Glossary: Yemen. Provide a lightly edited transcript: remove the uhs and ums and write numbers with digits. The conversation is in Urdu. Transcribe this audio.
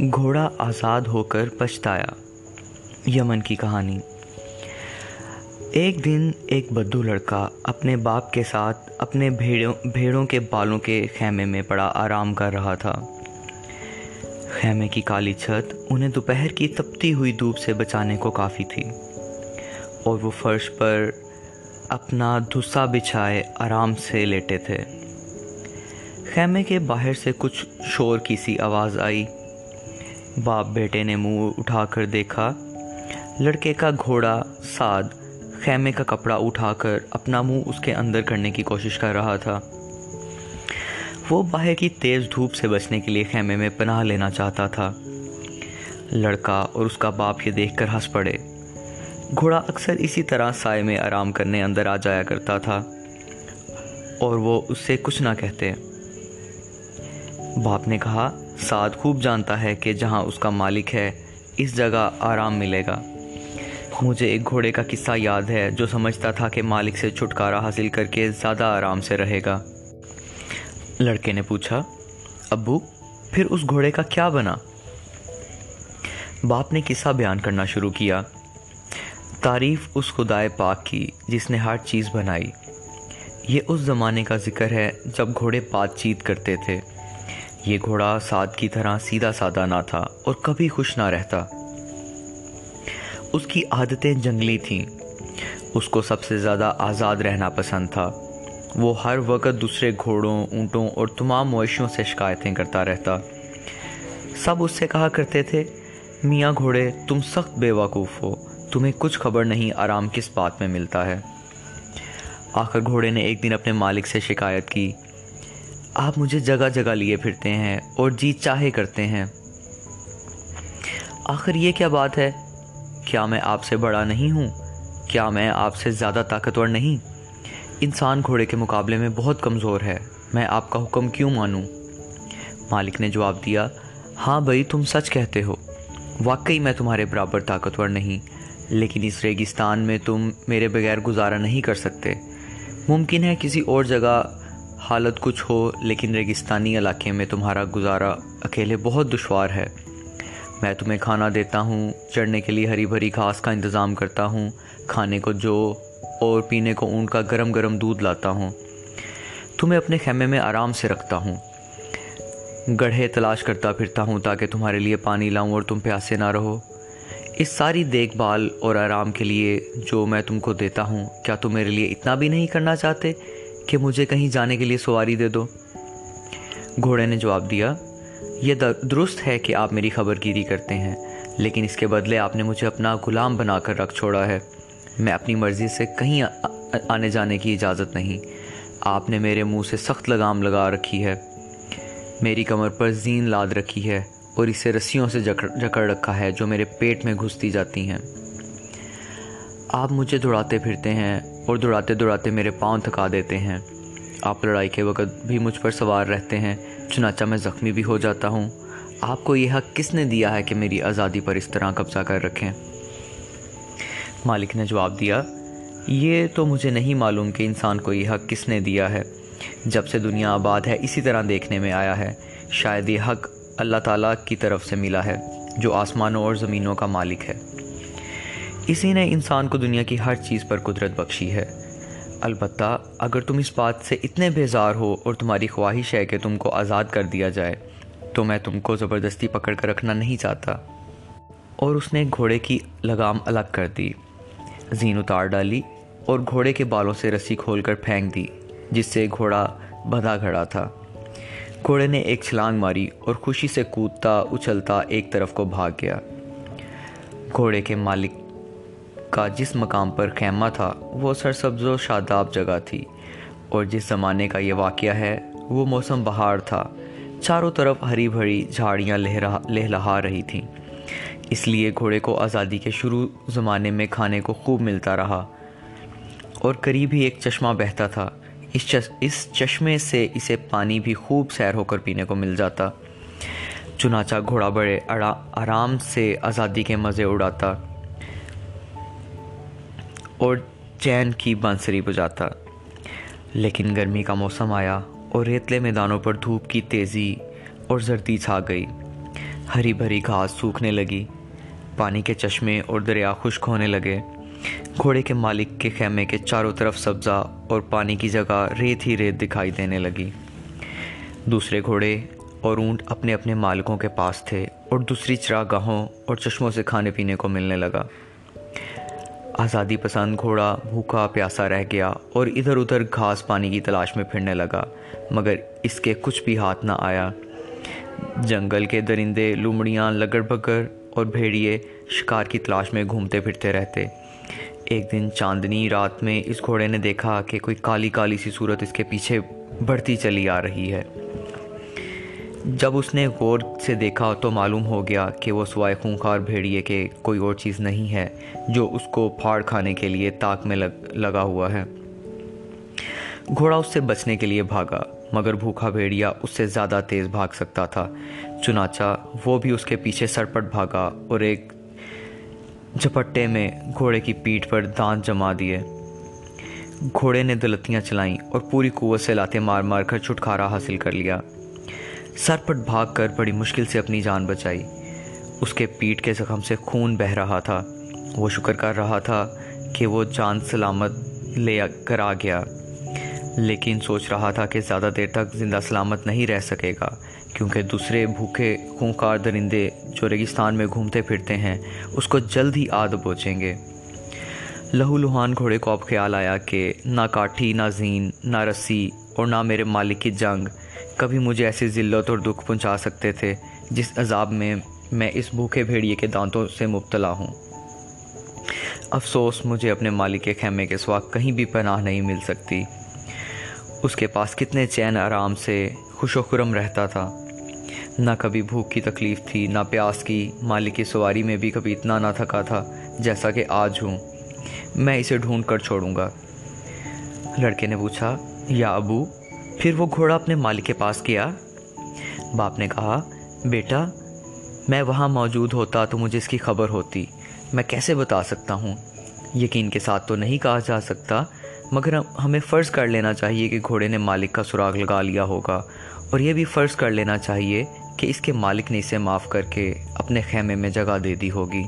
گھوڑا آزاد ہو کر پچھتایا۔ یمن کی کہانی۔ ایک دن ایک بدو لڑکا اپنے باپ کے ساتھ اپنے بھیڑوں کے بالوں کے خیمے میں پڑا آرام کر رہا تھا۔ خیمے کی کالی چھت انہیں دوپہر کی تپتی ہوئی دھوپ سے بچانے کو کافی تھی، اور وہ فرش پر اپنا دھسا بچھائے آرام سے لیٹے تھے۔ خیمے کے باہر سے کچھ شور کی سی آواز آئی۔ باپ بیٹے نے منہ اٹھا کر دیکھا۔ لڑکے کا گھوڑا سعد خیمے کا کپڑا اٹھا کر اپنا منہ اس کے اندر کرنے کی کوشش کر رہا تھا۔ وہ باہر کی تیز دھوپ سے بچنے کے لیے خیمے میں پناہ لینا چاہتا تھا۔ لڑکا اور اس کا باپ یہ دیکھ کر ہنس پڑے۔ گھوڑا اکثر اسی طرح سائے میں آرام کرنے اندر آ جایا کرتا تھا، اور وہ اس سے کچھ نہ کہتے۔ باپ نے کہا، سعد خوب جانتا ہے کہ جہاں اس کا مالک ہے اس جگہ آرام ملے گا۔ مجھے ایک گھوڑے کا قصہ یاد ہے جو سمجھتا تھا کہ مالک سے چھٹکارا حاصل کر کے زیادہ آرام سے رہے گا۔ لڑکے نے پوچھا، ابو پھر اس گھوڑے کا کیا بنا؟ باپ نے قصہ بیان کرنا شروع کیا، تعریف اس خدائے پاک کی جس نے ہر چیز بنائی۔ یہ اس زمانے کا ذکر ہے جب گھوڑے بات چیت کرتے تھے۔ یہ گھوڑا سعد کی طرح سیدھا سادہ نہ تھا اور کبھی خوش نہ رہتا۔ اس کی عادتیں جنگلی تھیں۔ اس کو سب سے زیادہ آزاد رہنا پسند تھا۔ وہ ہر وقت دوسرے گھوڑوں، اونٹوں اور تمام مویشیوں سے شکایتیں کرتا رہتا۔ سب اس سے کہا کرتے تھے، میاں گھوڑے تم سخت بے وقوف ہو، تمہیں کچھ خبر نہیں آرام کس بات میں ملتا ہے۔ آخر گھوڑے نے ایک دن اپنے مالک سے شکایت کی، آپ مجھے جگہ جگہ لیے پھرتے ہیں اور جی چاہے کرتے ہیں، آخر یہ کیا بات ہے؟ کیا میں آپ سے بڑا نہیں ہوں؟ کیا میں آپ سے زیادہ طاقتور نہیں؟ انسان گھوڑے کے مقابلے میں بہت کمزور ہے، میں آپ کا حکم کیوں مانوں؟ مالک نے جواب دیا، ہاں بھائی تم سچ کہتے ہو، واقعی میں تمہارے برابر طاقتور نہیں، لیکن اس ریگستان میں تم میرے بغیر گزارا نہیں کر سکتے۔ ممکن ہے کسی اور جگہ حالت کچھ ہو، لیکن ریگستانی علاقے میں تمہارا گزارا اکیلے بہت دشوار ہے۔ میں تمہیں کھانا دیتا ہوں، چڑھنے کے لیے ہری بھری گھاس کا انتظام کرتا ہوں، کھانے کو جو اور پینے کو اونٹ کا گرم گرم دودھ لاتا ہوں، تمہیں اپنے خیمے میں آرام سے رکھتا ہوں، گڑھے تلاش کرتا پھرتا ہوں تاکہ تمہارے لیے پانی لاؤں اور تم پیاسے نہ رہو۔ اس ساری دیکھ بھال اور آرام کے لیے جو میں تم کو دیتا ہوں، کیا تم میرے لیے اتنا بھی نہیں کرنا چاہتے کہ مجھے کہیں جانے کے لیے سواری دے دو؟ گھوڑے نے جواب دیا، یہ درست ہے کہ آپ میری خبر گیری کرتے ہیں، لیکن اس کے بدلے آپ نے مجھے اپنا غلام بنا کر رکھ چھوڑا ہے، میں اپنی مرضی سے کہیں آنے جانے کی اجازت نہیں، آپ نے میرے منہ سے سخت لگام لگا رکھی ہے، میری کمر پر زین لاد رکھی ہے اور اسے رسیوں سے جکڑ رکھا ہے جو میرے پیٹ میں گھستی جاتی ہیں، آپ مجھے دوڑاتے پھرتے ہیں اور دوڑاتے دوڑاتے میرے پاؤں تھکا دیتے ہیں، آپ لڑائی کے وقت بھی مجھ پر سوار رہتے ہیں، چنانچہ میں زخمی بھی ہو جاتا ہوں، آپ کو یہ حق کس نے دیا ہے کہ میری آزادی پر اس طرح قبضہ کر رکھیں؟ مالک نے جواب دیا، یہ تو مجھے نہیں معلوم کہ انسان کو یہ حق کس نے دیا ہے، جب سے دنیا آباد ہے اسی طرح دیکھنے میں آیا ہے، شاید یہ حق اللہ تعالیٰ کی طرف سے ملا ہے جو آسمانوں اور زمینوں کا مالک ہے، اسی نے انسان کو دنیا کی ہر چیز پر قدرت بخشی ہے، البتہ اگر تم اس بات سے اتنے بیزار ہو اور تمہاری خواہش ہے کہ تم کو آزاد کر دیا جائے تو میں تم کو زبردستی پکڑ کر رکھنا نہیں چاہتا۔ اور اس نے گھوڑے کی لگام الگ کر دی، زین اتار ڈالی اور گھوڑے کے بالوں سے رسی کھول کر پھینک دی جس سے گھوڑا بندھا کھڑا تھا۔ گھوڑے نے ایک چھلانگ ماری اور خوشی سے کودتا اچھلتا ایک طرف کو بھاگ گیا۔ گھوڑے کے مالک کا جس مقام پر خیمہ تھا وہ سرسبز و شاداب جگہ تھی، اور جس زمانے کا یہ واقعہ ہے وہ موسم بہار تھا، چاروں طرف ہری بھری جھاڑیاں لہلہا رہی تھیں، اس لیے گھوڑے کو آزادی کے شروع زمانے میں کھانے کو خوب ملتا رہا، اور قریب ہی ایک چشمہ بہتا تھا، اس چشمے سے اسے پانی بھی خوب سیر ہو کر پینے کو مل جاتا، چنانچہ گھوڑا بڑے آرام سے آزادی کے مزے اڑاتا اور چین کی بانسری بجاتا۔ لیکن گرمی کا موسم آیا اور ریتلے میدانوں پر دھوپ کی تیزی اور زردی چھا گئی، ہری بھری گھاس سوکھنے لگی، پانی کے چشمے اور دریا خشک ہونے لگے۔ گھوڑے کے مالک کے خیمے کے چاروں طرف سبزہ اور پانی کی جگہ ریت ہی ریت دکھائی دینے لگی۔ دوسرے گھوڑے اور اونٹ اپنے اپنے مالکوں کے پاس تھے اور دوسری چراگاہوں اور چشموں سے کھانے پینے کو ملنے لگا۔ آزادی پسند گھوڑا بھوکا پیاسا رہ گیا اور ادھر ادھر گھاس پانی کی تلاش میں پھرنے لگا، مگر اس کے کچھ بھی ہاتھ نہ آیا۔ جنگل کے درندے، لومڑیاں، لگڑ بگڑ اور بھیڑیے شکار کی تلاش میں گھومتے پھرتے رہتے۔ ایک دن چاندنی رات میں اس گھوڑے نے دیکھا کہ کوئی کالی کالی سی صورت اس کے پیچھے بڑھتی چلی آ رہی ہے۔ جب اس نے غور سے دیکھا تو معلوم ہو گیا کہ وہ سوائے خونخوار بھیڑیے کے کوئی اور چیز نہیں ہے جو اس کو پھاڑ کھانے کے لیے تاک میں لگا ہوا ہے۔ گھوڑا اس سے بچنے کے لیے بھاگا، مگر بھوکا بھیڑیا اس سے زیادہ تیز بھاگ سکتا تھا، چنانچہ وہ بھی اس کے پیچھے سرپٹ بھاگا اور ایک جھپٹے میں گھوڑے کی پیٹھ پر دانت جما دیے۔ گھوڑے نے دلتیاں چلائیں اور پوری قوت سے لاتے مار مار کر چھٹکارا حاصل کر لیا۔ سرپٹ بھاگ کر بڑی مشکل سے اپنی جان بچائی۔ اس کے پیٹھ کے زخم سے خون بہہ رہا تھا۔ وہ شکر کر رہا تھا کہ وہ جان سلامت لے کر آ گیا، لیکن سوچ رہا تھا کہ زیادہ دیر تک زندہ سلامت نہیں رہ سکے گا، کیونکہ دوسرے بھوکے خونخوار درندے جو ریگستان میں گھومتے پھرتے ہیں اس کو جلد ہی آ دبوچیں گے۔ لہو لہان گھوڑے کو اب خیال آیا کہ نہ کاٹھی، نہ زین، نہ رسی اور نہ میرے مالک کی جنگ کبھی مجھے ایسی ذلت اور دکھ پہنچا سکتے تھے جس عذاب میں میں اس بھوکے بھیڑیے کے دانتوں سے مبتلا ہوں۔ افسوس، مجھے اپنے مالک کے خیمے کے سوا کہیں بھی پناہ نہیں مل سکتی۔ اس کے پاس کتنے چین آرام سے خوش و خرم رہتا تھا، نہ کبھی بھوک کی تکلیف تھی، نہ پیاس کی۔ مالک کی سواری میں بھی کبھی اتنا نہ تھکا تھا جیسا کہ آج ہوں۔ میں اسے ڈھونڈ کر چھوڑوں گا، لڑکے نے پوچھا۔ یا ابو، پھر وہ گھوڑا اپنے مالک کے پاس گیا؟ باپ نے کہا، بیٹا، میں وہاں موجود ہوتا تو مجھے اس کی خبر ہوتی۔ میں کیسے بتا سکتا ہوں؟ یقین کے ساتھ تو نہیں کہا جا سکتا، مگر ہمیں فرض کر لینا چاہیے کہ گھوڑے نے مالک کا سراغ لگا لیا ہوگا، اور یہ بھی فرض کر لینا چاہیے کہ اس کے مالک نے اسے معاف کر کے اپنے خیمے میں جگہ دے دی ہوگی۔